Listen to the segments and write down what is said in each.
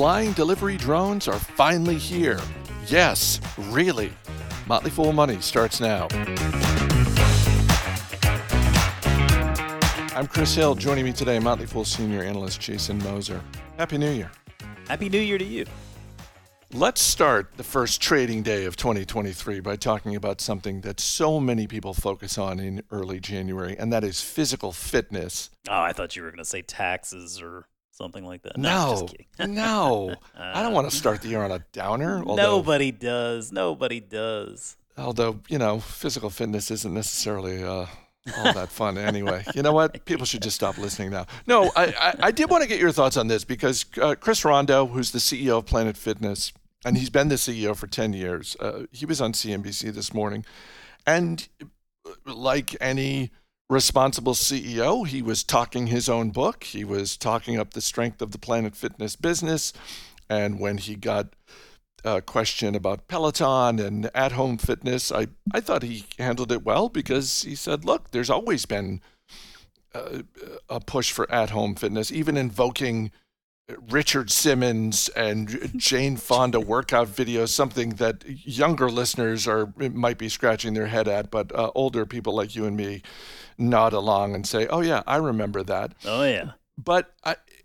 Flying delivery drones are finally here. Yes, really. Motley Fool Money starts now. I'm Chris Hill. Joining me today, Motley Fool Senior Analyst Jason Moser. Happy New Year. Happy New Year to you. Let's start the first trading day of 2023 by talking about something that so many people focus on in early January, and that is physical fitness. Oh, I thought you were going to say taxes or something like that. No, no. I don't want to start the year on a downer. Nobody does. Although, you know, physical fitness isn't necessarily all that fun anyway. You know what? People should just stop listening now. No, I did want to get your thoughts on this because Chris Rondeau, who's the CEO of Planet Fitness, and he's been the CEO for 10 years. He was on CNBC this morning. And like any responsible CEO, he was talking his own book. He was talking up the strength of the Planet Fitness business. And when he got a question about Peloton and at-home fitness, I thought he handled it well because he said, look, there's always been a push for at-home fitness, even invoking Richard Simmons and Jane Fonda workout videos, something that younger listeners might be scratching their head at, but older people like you and me nod along and say, oh yeah, I remember that. Oh yeah. But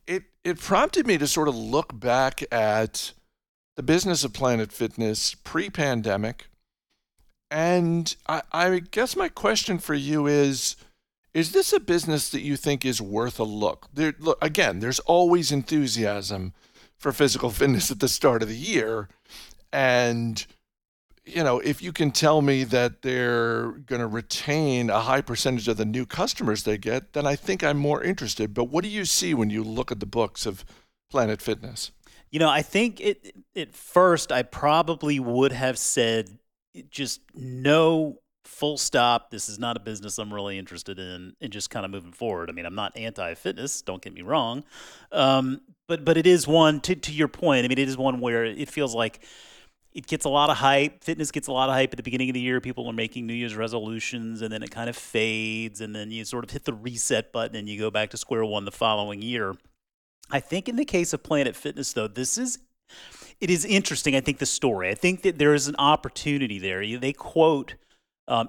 it prompted me to sort of look back at the business of Planet Fitness pre-pandemic. And I guess my question for you is this a business that you think is worth a look? Again, there's always enthusiasm for physical fitness at the start of the year. And, you know, if you can tell me that they're going to retain a high percentage of the new customers they get, then I think I'm more interested. But what do you see when you look at the books of Planet Fitness? You know, I think at first I probably would have said just no, full stop, this is not a business I'm really interested in, and just kind of moving forward. I mean, I'm not anti-fitness, don't get me wrong, but it is one, to your point, I mean, it is one where it feels like it gets a lot of hype. Fitness gets a lot of hype at the beginning of the year. People are making New Year's resolutions, and then it kind of fades, and then you sort of hit the reset button, and you go back to square one the following year. I think in the case of Planet Fitness, though, it is interesting, I think, the story. I think that there is an opportunity there. They quote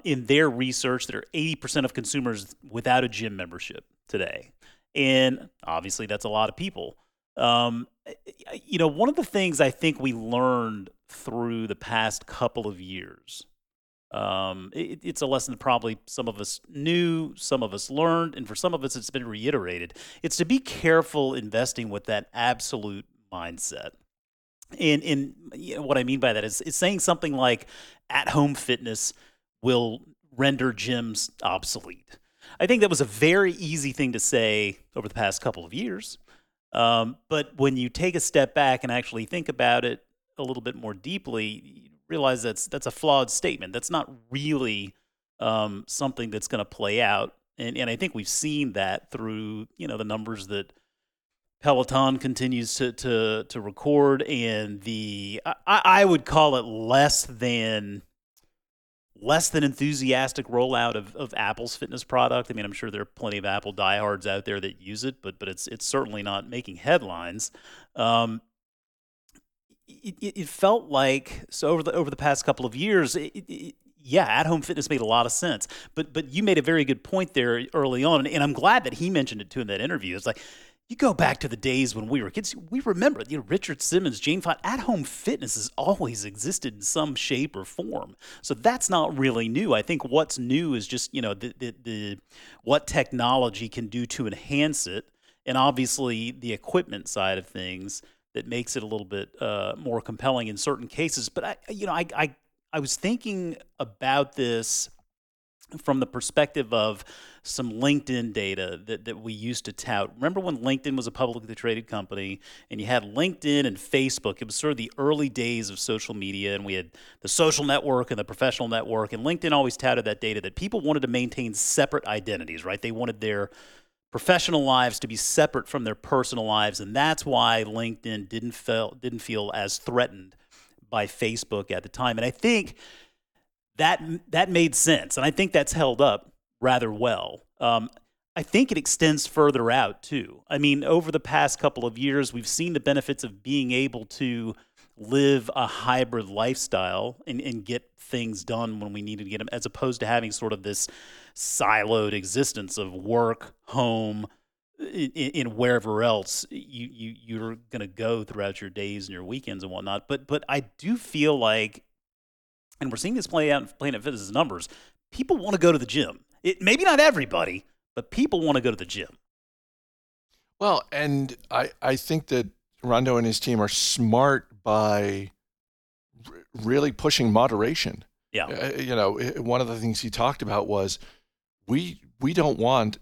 in their research that are 80% of consumers without a gym membership today. And obviously that's a lot of people. You know, one of the things I think we learned through the past couple of years, it's a lesson that probably some of us knew, some of us learned, and for some of us it's been reiterated. It's to be careful investing with that absolute mindset. And you know, what I mean by that is saying something like at-home fitness will render gyms obsolete. I think that was a very easy thing to say over the past couple of years. But when you take a step back and actually think about it a little bit more deeply, you realize that's a flawed statement. That's not really something that's going to play out. And I think we've seen that through, you know, the numbers that Peloton continues to record, and I would call it less than enthusiastic rollout of Apple's fitness product. I mean, I'm sure there are plenty of Apple diehards out there that use it, but it's certainly not making headlines. It felt like, so over the past couple of years, at-home fitness made a lot of sense. But you made a very good point there early on, and I'm glad that he mentioned it too in that interview. It's like, you go back to the days when we were kids, we remember, you know, Richard Simmons, Jane Fonda, at-home fitness has always existed in some shape or form. So that's not really new. I think what's new is just, you know, the what technology can do to enhance it, and obviously the equipment side of things that makes it a little bit more compelling in certain cases. But I was thinking about this from the perspective of some LinkedIn data that we used to tout. Remember when LinkedIn was a publicly traded company and you had LinkedIn and Facebook? It was sort of the early days of social media, and we had the social network and the professional network, and LinkedIn always touted that data that people wanted to maintain separate identities, right? They wanted their professional lives to be separate from their personal lives, and that's why LinkedIn didn't feel as threatened by Facebook at the time. And I think that made sense, and I think that's held up rather well. I think it extends further out too. I mean, over the past couple of years, we've seen the benefits of being able to live a hybrid lifestyle and get things done when we need to get them, as opposed to having sort of this siloed existence of work, home, in wherever else you're going to go throughout your days and your weekends and whatnot. But I do feel like, and we're seeing this play out in Planet Fitness' numbers, people want to go to the gym. Maybe not everybody, but people want to go to the gym. Well, and I think that Rondeau and his team are smart by really pushing moderation. Yeah. One of the things he talked about was we don't want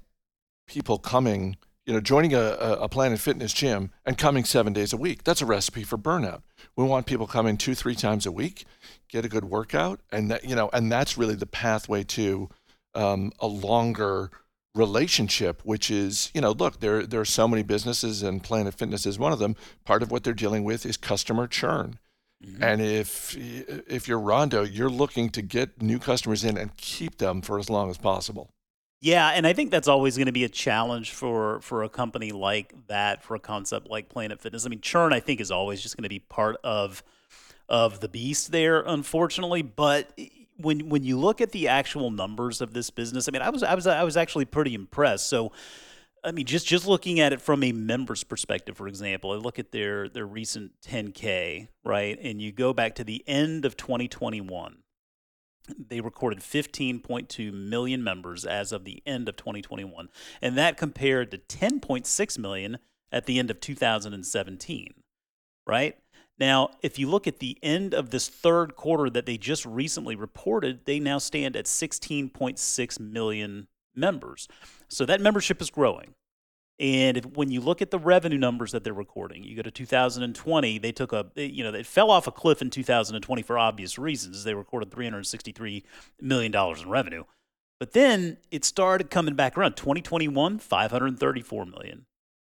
people coming, joining a Planet Fitness gym and coming 7 days a week. That's a recipe for burnout. We want people coming 2-3 times a week, get a good workout, and that, and that's really the pathway to a longer relationship, which is, look, there are so many businesses, and Planet Fitness is one of them. Part of what they're dealing with is customer churn. Mm-hmm. And if you're Rondeau, you're looking to get new customers in and keep them for as long as possible. Yeah, and I think that's always going to be a challenge for a company like that, for a concept like Planet Fitness. I mean, churn, I think, is always just going to be part of the beast there, unfortunately. But when you look at the actual numbers of this business, I mean, I was actually pretty impressed. So, I mean, just looking at it from a member's perspective, for example, I look at their recent 10K, right? And you go back to the end of 2021. They recorded 15.2 million members as of the end of 2021, and that compared to 10.6 million at the end of 2017, right? Now, if you look at the end of this third quarter that they just recently reported, they now stand at 16.6 million members. So that membership is growing. And when you look at the revenue numbers that they're recording, you go to 2020, they took it fell off a cliff in 2020 for obvious reasons. They recorded $363 million in revenue. But then it started coming back around. 2021, $534 million,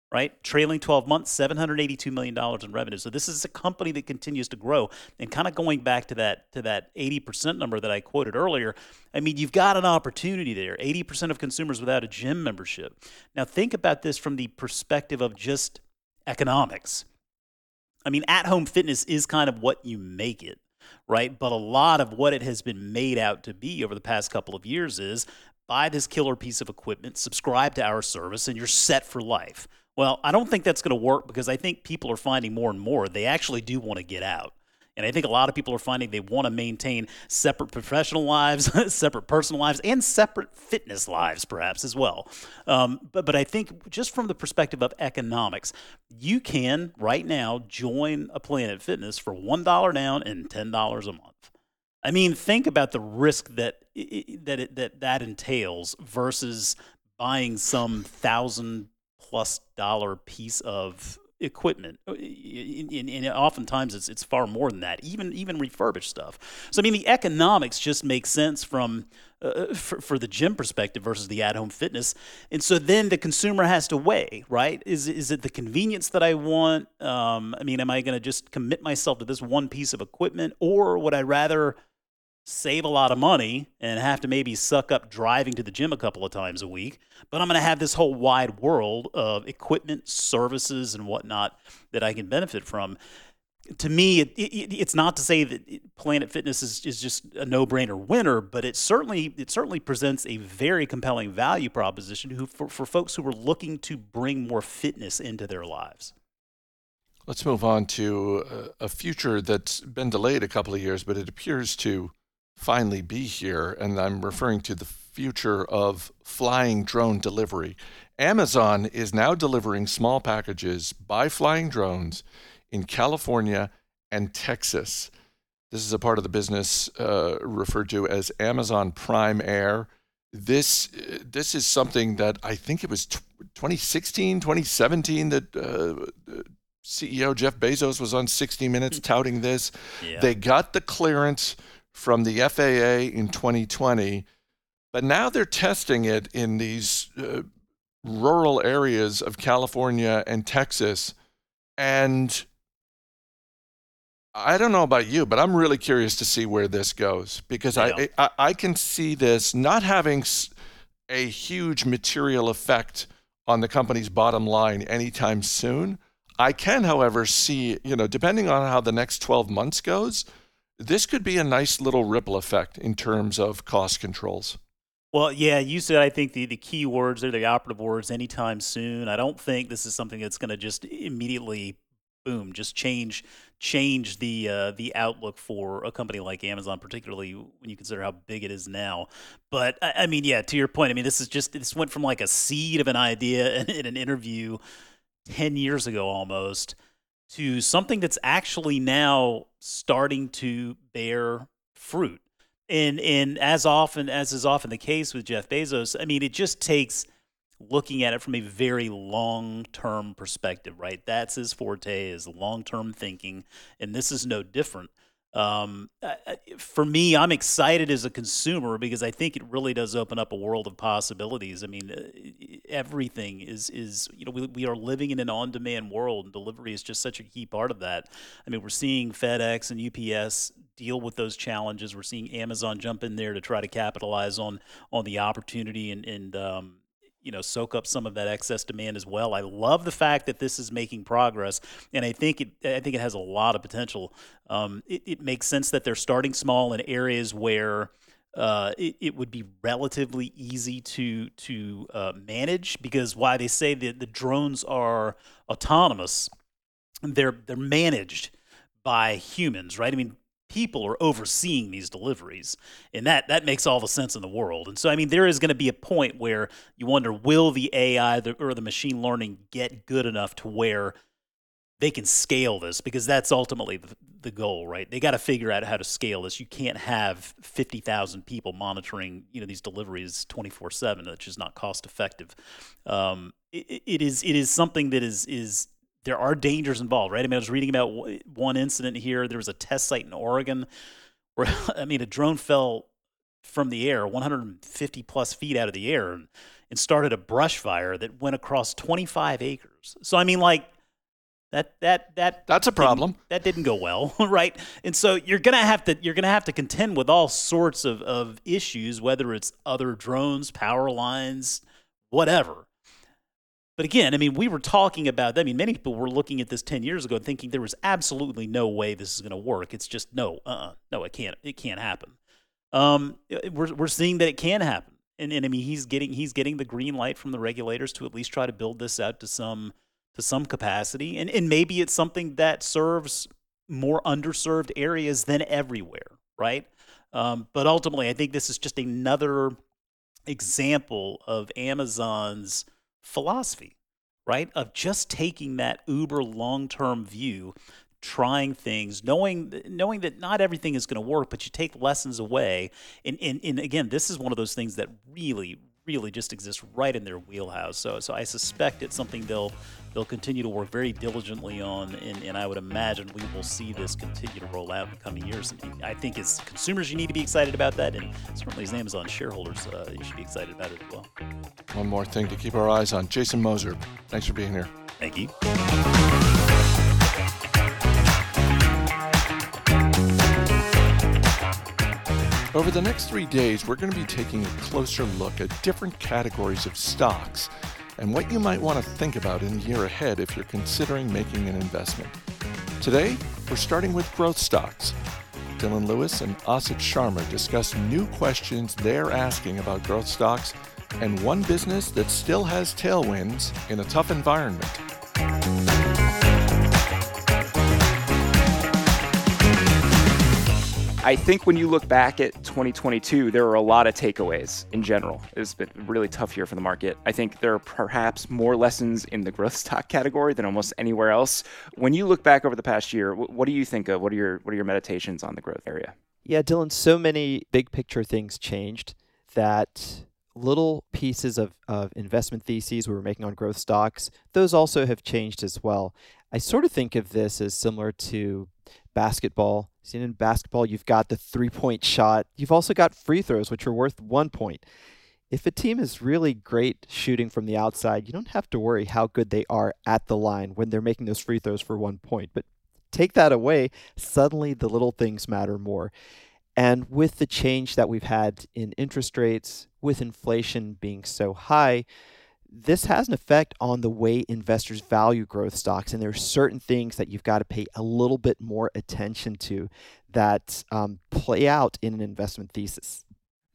right? Trailing 12 months, $782 million in revenue. So this is a company that continues to grow. And kind of going back to that 80% number that I quoted earlier, I mean, you've got an opportunity there, 80% of consumers without a gym membership. Now think about this from the perspective of just economics. I mean, at-home fitness is kind of what you make it, right? But a lot of what it has been made out to be over the past couple of years is buy this killer piece of equipment, subscribe to our service, and you're set for life. Well, I don't think that's going to work, because I think people are finding more and more they actually do want to get out. And I think a lot of people are finding they want to maintain separate professional lives, separate personal lives, and separate fitness lives perhaps as well. But I think just from the perspective of economics, you can right now join a Planet Fitness for $1 down and $10 a month. I mean, think about the risk that entails versus buying some $1,000+ piece of equipment, and oftentimes it's far more than that, even refurbished stuff. So I mean, the economics just make sense from for the gym perspective versus the at-home fitness, and so then the consumer has to weigh, right? Is it the convenience that I want? I mean, am I going to just commit myself to this one piece of equipment, or would I rather save a lot of money and have to maybe suck up driving to the gym a couple of times a week, but I'm going to have this whole wide world of equipment, services, and whatnot that I can benefit from? To me, it's not to say that Planet Fitness is just a no-brainer winner, but it certainly presents a very compelling value proposition for folks who are looking to bring more fitness into their lives. Let's move on to a future that's been delayed a couple of years, but it appears to finally be here, and I'm referring to the future of flying drone delivery. Amazon is now delivering small packages by flying drones in California and Texas. This is a part of the business referred to as Amazon Prime Air. This is something that I think it was 2016, 2017 that CEO Jeff Bezos was on 60 Minutes touting this. Yeah. They got the clearance from the FAA in 2020, but now they're testing it in these rural areas of California and Texas. And I don't know about you, but I'm really curious to see where this goes, because I can see this not having a huge material effect on the company's bottom line anytime soon. I can, however, see, depending on how the next 12 months goes, this could be a nice little ripple effect in terms of cost controls. Well, yeah, you said, I think the key words, they're the operative words, anytime soon. I don't think this is something that's going to just immediately, boom, just change the outlook for a company like Amazon, particularly when you consider how big it is now. But I mean, yeah, to your point, I mean, this went from like a seed of an idea in an interview 10 years ago almost to something that's actually now starting to bear fruit. And as is often the case with Jeff Bezos, I mean, it just takes looking at it from a very long-term perspective, right? That's his forte, is long-term thinking, and this is no different. For me, I'm excited as a consumer because I think it really does open up a world of possibilities. I mean, everything we are living in an on-demand world, and delivery is just such a key part of that. I mean, we're seeing FedEx and UPS deal with those challenges. We're seeing Amazon jump in there to try to capitalize on the opportunity and soak up some of that excess demand as well. I love the fact that this is making progress, and I think it has a lot of potential. It makes sense that they're starting small in areas where it would be relatively easy to manage, because why they say that the drones are autonomous, they're managed by humans, right? I mean, people are overseeing these deliveries, and that makes all the sense in the world. And so, I mean, there is going to be a point where you wonder, will the AI or the machine learning get good enough to where they can scale this? Because that's ultimately the goal, right? They got to figure out how to scale this. You can't have 50,000 people monitoring, these deliveries 24/7. That's just not cost effective. It is something that is. There are dangers involved, right? I mean, I was reading about one incident here. There was a test site in Oregon where, I mean, a drone fell from the air, 150-plus feet out of the air, and started a brush fire that went across 25 acres. So, I mean, like, that's a problem. That didn't go well, right? And so you're gonna have to contend with all sorts of issues, whether it's other drones, power lines, whatever. But again, I mean, we were talking about that. I mean, many people were looking at this 10 years ago and thinking there was absolutely no way this is going to work. It's just, no, it can't happen. We're seeing that it can happen. And I mean, he's getting the green light from the regulators to at least try to build this out to some capacity. And maybe it's something that serves more underserved areas than everywhere, right? But ultimately, I think this is just another example of Amazon's philosophy, right? Of just taking that uber long-term view, trying things, knowing that not everything is going to work, but you take lessons away. And again, this is one of those things that really, really just exists right in their wheelhouse. So I suspect it's something they'll continue to work very diligently on. And I would imagine we will see this continue to roll out in the coming years. And I think as consumers, you need to be excited about that. And certainly as Amazon shareholders, you should be excited about it as well. One more thing to keep our eyes on. Jason Moser, thanks for being here. Thank you. Over the next 3 days, we're going to be taking a closer look at different categories of stocks and what you might want to think about in the year ahead if you're considering making an investment. Today, we're starting with growth stocks. Dylan Lewis and Asit Sharma discuss new questions they're asking about growth stocks and one business that still has tailwinds in a tough environment. I think when you look back at 2022, there were a lot of takeaways in general. It's been a really tough year for the market. I think there are perhaps more lessons in the growth stock category than almost anywhere else. When you look back over the past year, what do you think of? What are your meditations on the growth area? Yeah, Dylan, so many big picture things changed that little pieces of investment theses we were making on growth stocks, those also have changed as well. I sort of think of this as similar to basketball. So in basketball, you've got the three-point shot. You've also got free throws, which are worth 1 point. If a team is really great shooting from the outside, you don't have to worry how good they are at the line when they're making those free throws for 1 point. But take that away, suddenly the little things matter more. And with the change that we've had in interest rates, with inflation being so high, this has an effect on the way investors value growth stocks. And there are certain things that you've got to pay a little bit more attention to that play out in an investment thesis.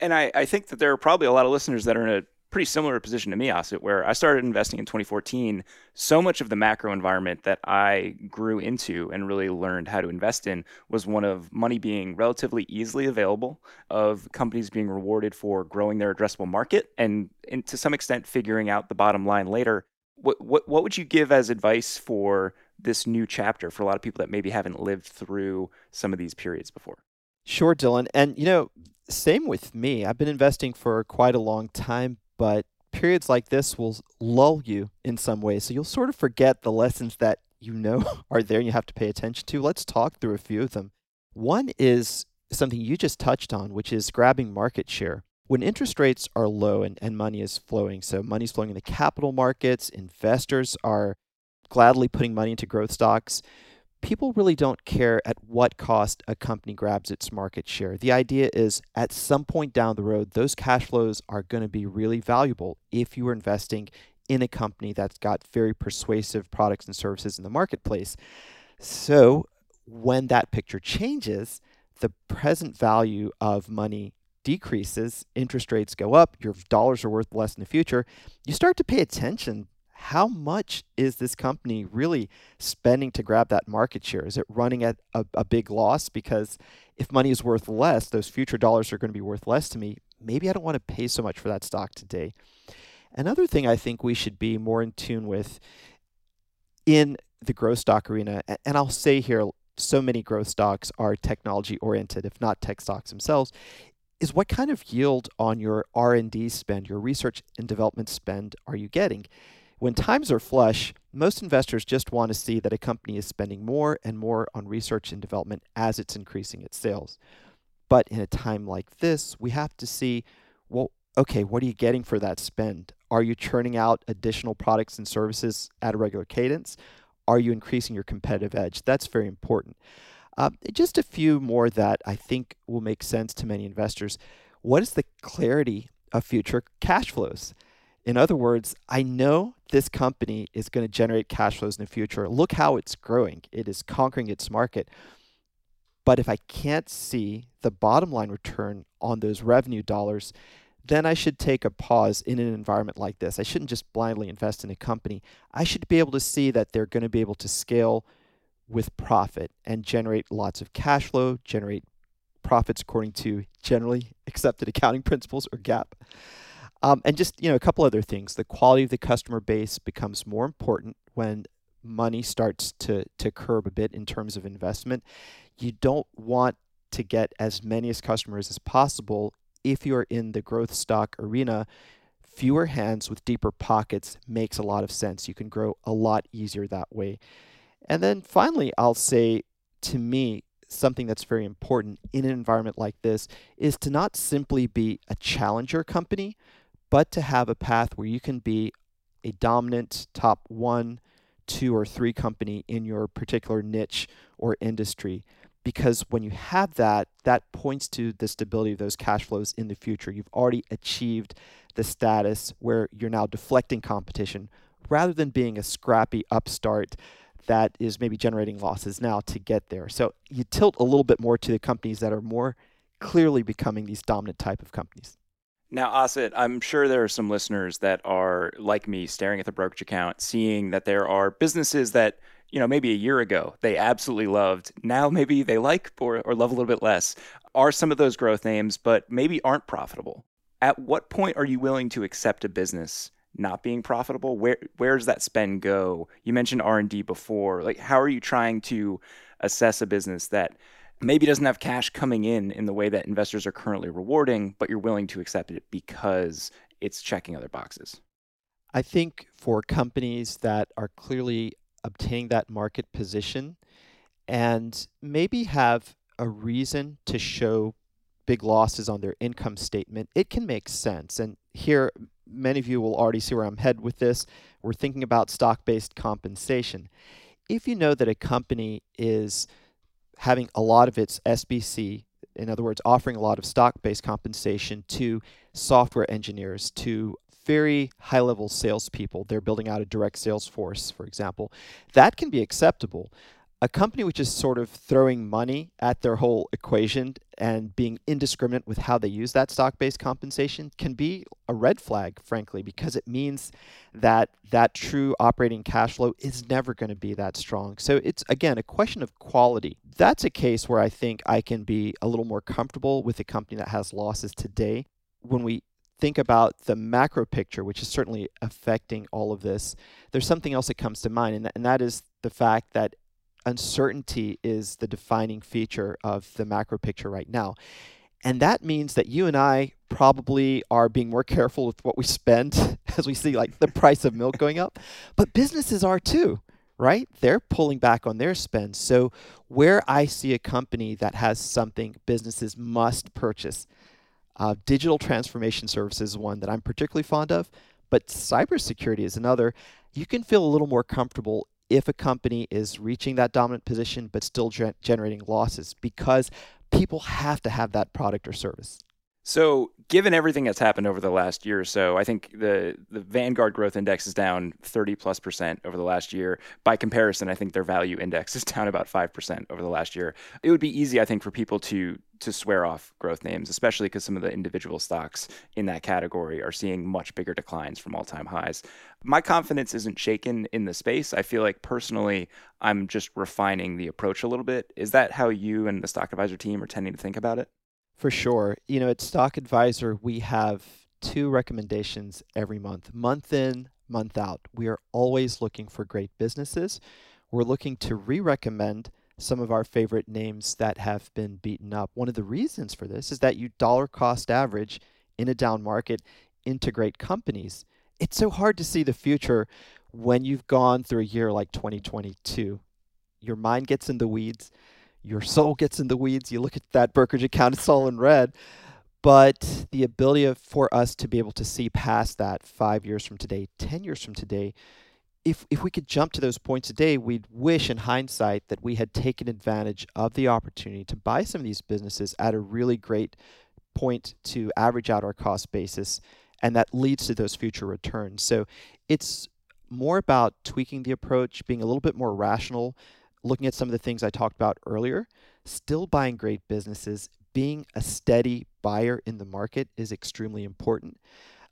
And I think that there are probably a lot of listeners that are in a pretty similar position to me, Asit, where I started investing in 2014. So much of the macro environment that I grew into and really learned how to invest in was one of money being relatively easily available, of companies being rewarded for growing their addressable market, and to some extent figuring out the bottom line later. What would you give as advice for this new chapter for a lot of people that maybe haven't lived through some of these periods before? Sure, Dylan. And, you know, same with me. I've been investing for quite a long time, but periods like this will lull you in some ways. So you'll sort of forget the lessons that you know are there and you have to pay attention to. Let's talk through a few of them. One is something you just touched on, which is grabbing market share. When interest rates are low and money is flowing, so money's flowing in the capital markets, investors are gladly putting money into growth stocks, people really don't care at what cost a company grabs its market share. The idea is at some point down the road, those cash flows are going to be really valuable if you are investing in a company that's got very persuasive products and services in the marketplace. So when that picture changes, the present value of money decreases, interest rates go up, your dollars are worth less in the future. You start to pay attention. How much is this company really spending to grab that market share? Is it running at a big loss? Because if money is worth less, those future dollars are going to be worth less to me. Maybe I don't want to pay so much for that stock today. Another thing I think we should be more in tune with in the growth stock arena, and I'll say here, so many growth stocks are technology-oriented, if not tech stocks themselves, is what kind of yield on your R&D spend, your research and development spend, are you getting? When times are flush, most investors just want to see that a company is spending more and more on research and development as it's increasing its sales. But in a time like this, we have to see, well, okay, what are you getting for that spend? Are you churning out additional products and services at a regular cadence? Are you increasing your competitive edge? That's very important. Just a few more that I think will make sense to many investors. What is the clarity of future cash flows? In other words, I know this company is going to generate cash flows in the future. Look how it's growing. It is conquering its market. But if I can't see the bottom line return on those revenue dollars, then I should take a pause in an environment like this. I shouldn't just blindly invest in a company. I should be able to see that they're going to be able to scale with profit and generate lots of cash flow, generate profits according to generally accepted accounting principles or GAAP. And just, you know, a couple other things. The quality of the customer base becomes more important when money starts to curb a bit in terms of investment. You don't want to get as many as customers as possible if you're in the growth stock arena. Fewer hands with deeper pockets makes a lot of sense. You can grow a lot easier that way. And then finally, I'll say, to me, something that's very important in an environment like this is to not simply be a challenger company, but to have a path where you can be a dominant top 1, 2, or 3 company in your particular niche or industry. Because when you have that, that points to the stability of those cash flows in the future. You've already achieved the status where you're now deflecting competition rather than being a scrappy upstart that is maybe generating losses now to get there. So you tilt a little bit more to the companies that are more clearly becoming these dominant type of companies. Now, Asit, I'm sure there are some listeners that are like me, staring at the brokerage account, seeing that there are businesses that, you know, maybe a year ago they absolutely loved. Now maybe they like or love a little bit less. Are some of those growth names, but maybe aren't profitable. At what point are you willing to accept a business not being profitable? Where does that spend go? You mentioned R&D before. Like, how are you trying to assess a business that maybe doesn't have cash coming in the way that investors are currently rewarding, but you're willing to accept it because it's checking other boxes? I think for companies that are clearly obtaining that market position and maybe have a reason to show big losses on their income statement, it can make sense. And here, many of you will already see where I'm headed with this. We're thinking about stock-based compensation. If you know that a company is having a lot of its SBC, In other words, offering a lot of stock-based compensation to software engineers, to very high-level salespeople. They're building out a direct sales force, for example. That can be acceptable. A company which is sort of throwing money at their whole equation and being indiscriminate with how they use that stock-based compensation can be a red flag, frankly, because it means that that true operating cash flow is never going to be that strong. So it's, again, a question of quality. That's a case where I think I can be a little more comfortable with a company that has losses today. When we think about the macro picture, which is certainly affecting all of this, there's something else that comes to mind, and that is the fact that uncertainty is the defining feature of the macro picture right now. And that means that you and I probably are being more careful with what we spend as we see like the price of milk going up. But businesses are too, right? They're pulling back on their spend. So where I see a company that has something businesses must purchase, digital transformation services is one that I'm particularly fond of, but cybersecurity is another. You can feel a little more comfortable if a company is reaching that dominant position but still generating losses, because people have to have that product or service. So given everything that's happened over the last year or so, I think the Vanguard Growth Index is down 30+% over the last year. By comparison, I think their value index is down about 5% over the last year. It would be easy, I think, for people to swear off growth names, especially because some of the individual stocks in that category are seeing much bigger declines from all-time highs. My confidence isn't shaken in the space. I feel like personally, I'm just refining the approach a little bit. Is that how you and the Stock Advisor team are tending to think about it? For sure. You know, at Stock Advisor, we have two recommendations every month, month in, month out. We are always looking for great businesses. We're looking to re-recommend some of our favorite names that have been beaten up. One of the reasons for this is that you dollar cost average in a down market into great companies. It's so hard to see the future when you've gone through a year like 2022. Your mind gets in the weeds. Your soul gets in the weeds. You look at that brokerage account, it's all in red. But the ability for us to be able to see past that 5 years from today, 10 years from today, if we could jump to those points today, we'd wish in hindsight that we had taken advantage of the opportunity to buy some of these businesses at a really great point to average out our cost basis. And that leads to those future returns. So it's more about tweaking the approach, being a little bit more rational, looking at some of the things I talked about earlier, still buying great businesses. Being a steady buyer in the market is extremely important.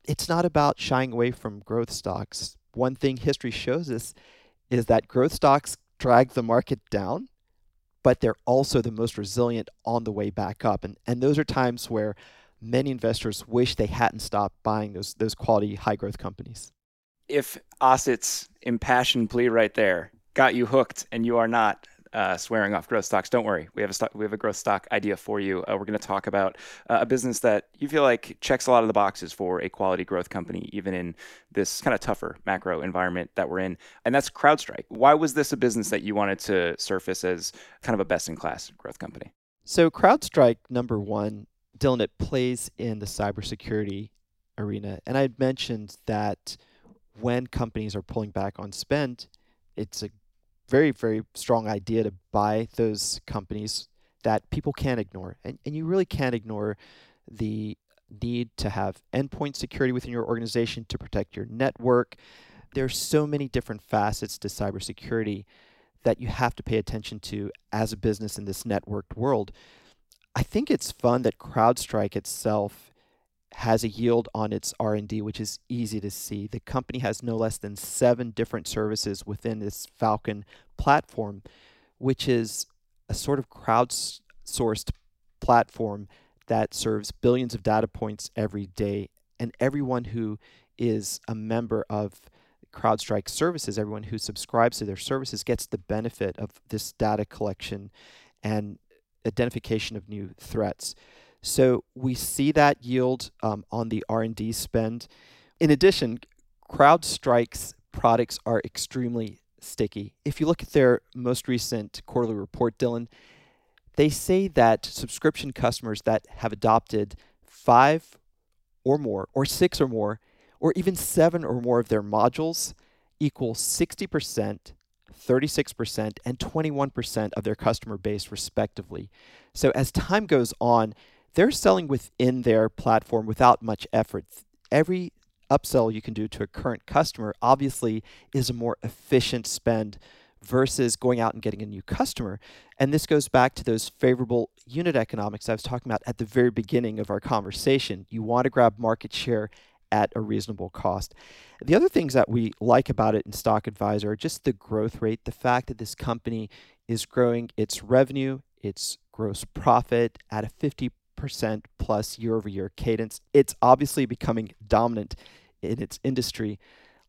It's not about shying away from growth stocks. One thing history shows us is that growth stocks drag the market down, but they're also the most resilient on the way back up. And those are times where many investors wish they hadn't stopped buying those quality high growth companies. If Asit's impassioned plea right there got you hooked, and you are not swearing off growth stocks, don't worry. We have a growth stock idea for you. We're going to talk about a business that you feel like checks a lot of the boxes for a quality growth company, even in this kind of tougher macro environment that we're in, and that's CrowdStrike. Why was this a business that you wanted to surface as kind of a best-in-class growth company? So CrowdStrike, number one, Dylan, it plays in the cybersecurity arena, and I mentioned that when companies are pulling back on spend, it's a very, very strong idea to buy those companies that people can't ignore. And you really can't ignore the need to have endpoint security within your organization to protect your network. There's so many different facets to cybersecurity that you have to pay attention to as a business in this networked world. I think it's fun that CrowdStrike itself has a yield on its R&D, which is easy to see. The company has no less than 7 different services within this Falcon platform, which is a sort of crowdsourced platform that serves billions of data points every day. And everyone who is a member of CrowdStrike services, everyone who subscribes to their services, gets the benefit of this data collection and identification of new threats. So we see that yield on the R&D spend. In addition, CrowdStrike's products are extremely sticky. If you look at their most recent quarterly report, Dylan, they say that subscription customers that have adopted 5 or more, or 6 or more, or even 7 or more of their modules equal 60%, 36%, and 21% of their customer base, respectively. So as time goes on, they're selling within their platform without much effort. Every upsell you can do to a current customer obviously is a more efficient spend versus going out and getting a new customer. And this goes back to those favorable unit economics I was talking about at the very beginning of our conversation. You want to grab market share at a reasonable cost. The other things that we like about it in Stock Advisor are just the growth rate, the fact that this company is growing its revenue, its gross profit at a 50% plus year-over-year cadence. It's obviously becoming dominant in its industry.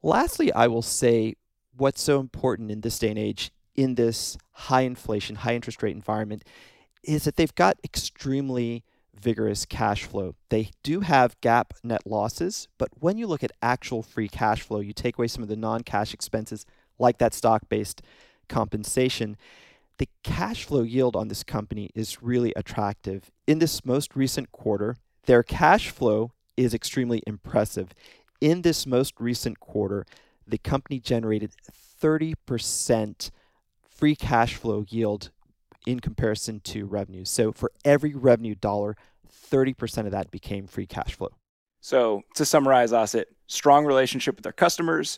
Lastly, I will say what's so important in this day and age, in this high inflation, high interest rate environment, is that they've got extremely vigorous cash flow. They do have GAAP net losses, but when you look at actual free cash flow, you take away some of the non-cash expenses like that stock-based compensation, the cash flow yield on this company is really attractive. In this most recent quarter, their cash flow is extremely impressive. In this most recent quarter, the company generated 30% free cash flow yield in comparison to revenue. So for every revenue dollar, 30% of that became free cash flow. So to summarize, Asit, strong relationship with their customers,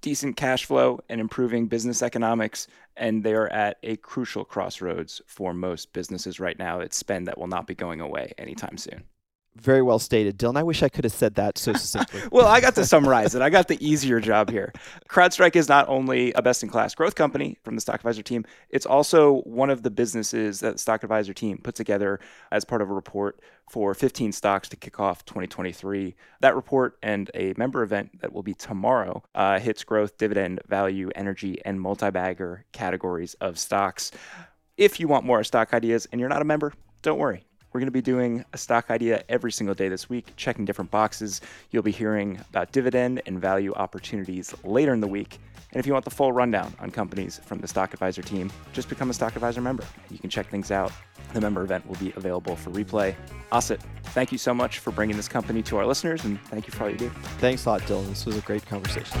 decent cash flow, and improving business economics. And they are at a crucial crossroads for most businesses right now. It's spend that will not be going away anytime soon. Very well stated, Dylan. I wish I could have said that so succinctly. Well, I got to summarize it. I got the easier job here. CrowdStrike is not only a best-in-class growth company from the Stock Advisor team, it's also one of the businesses that the Stock Advisor team put together as part of a report for 15 stocks to kick off 2023. That report and a member event that will be tomorrow hits growth, dividend, value, energy, and multi-bagger categories of stocks. If you want more stock ideas and you're not a member, don't worry. We're going to be doing a stock idea every single day this week, checking different boxes. You'll be hearing about dividend and value opportunities later in the week. And if you want the full rundown on companies from the Stock Advisor team, just become a Stock Advisor member. You can check things out. The member event will be available for replay. Asit, thank you so much for bringing this company to our listeners, and thank you for all you do. Thanks a lot, Dylan. This was a great conversation.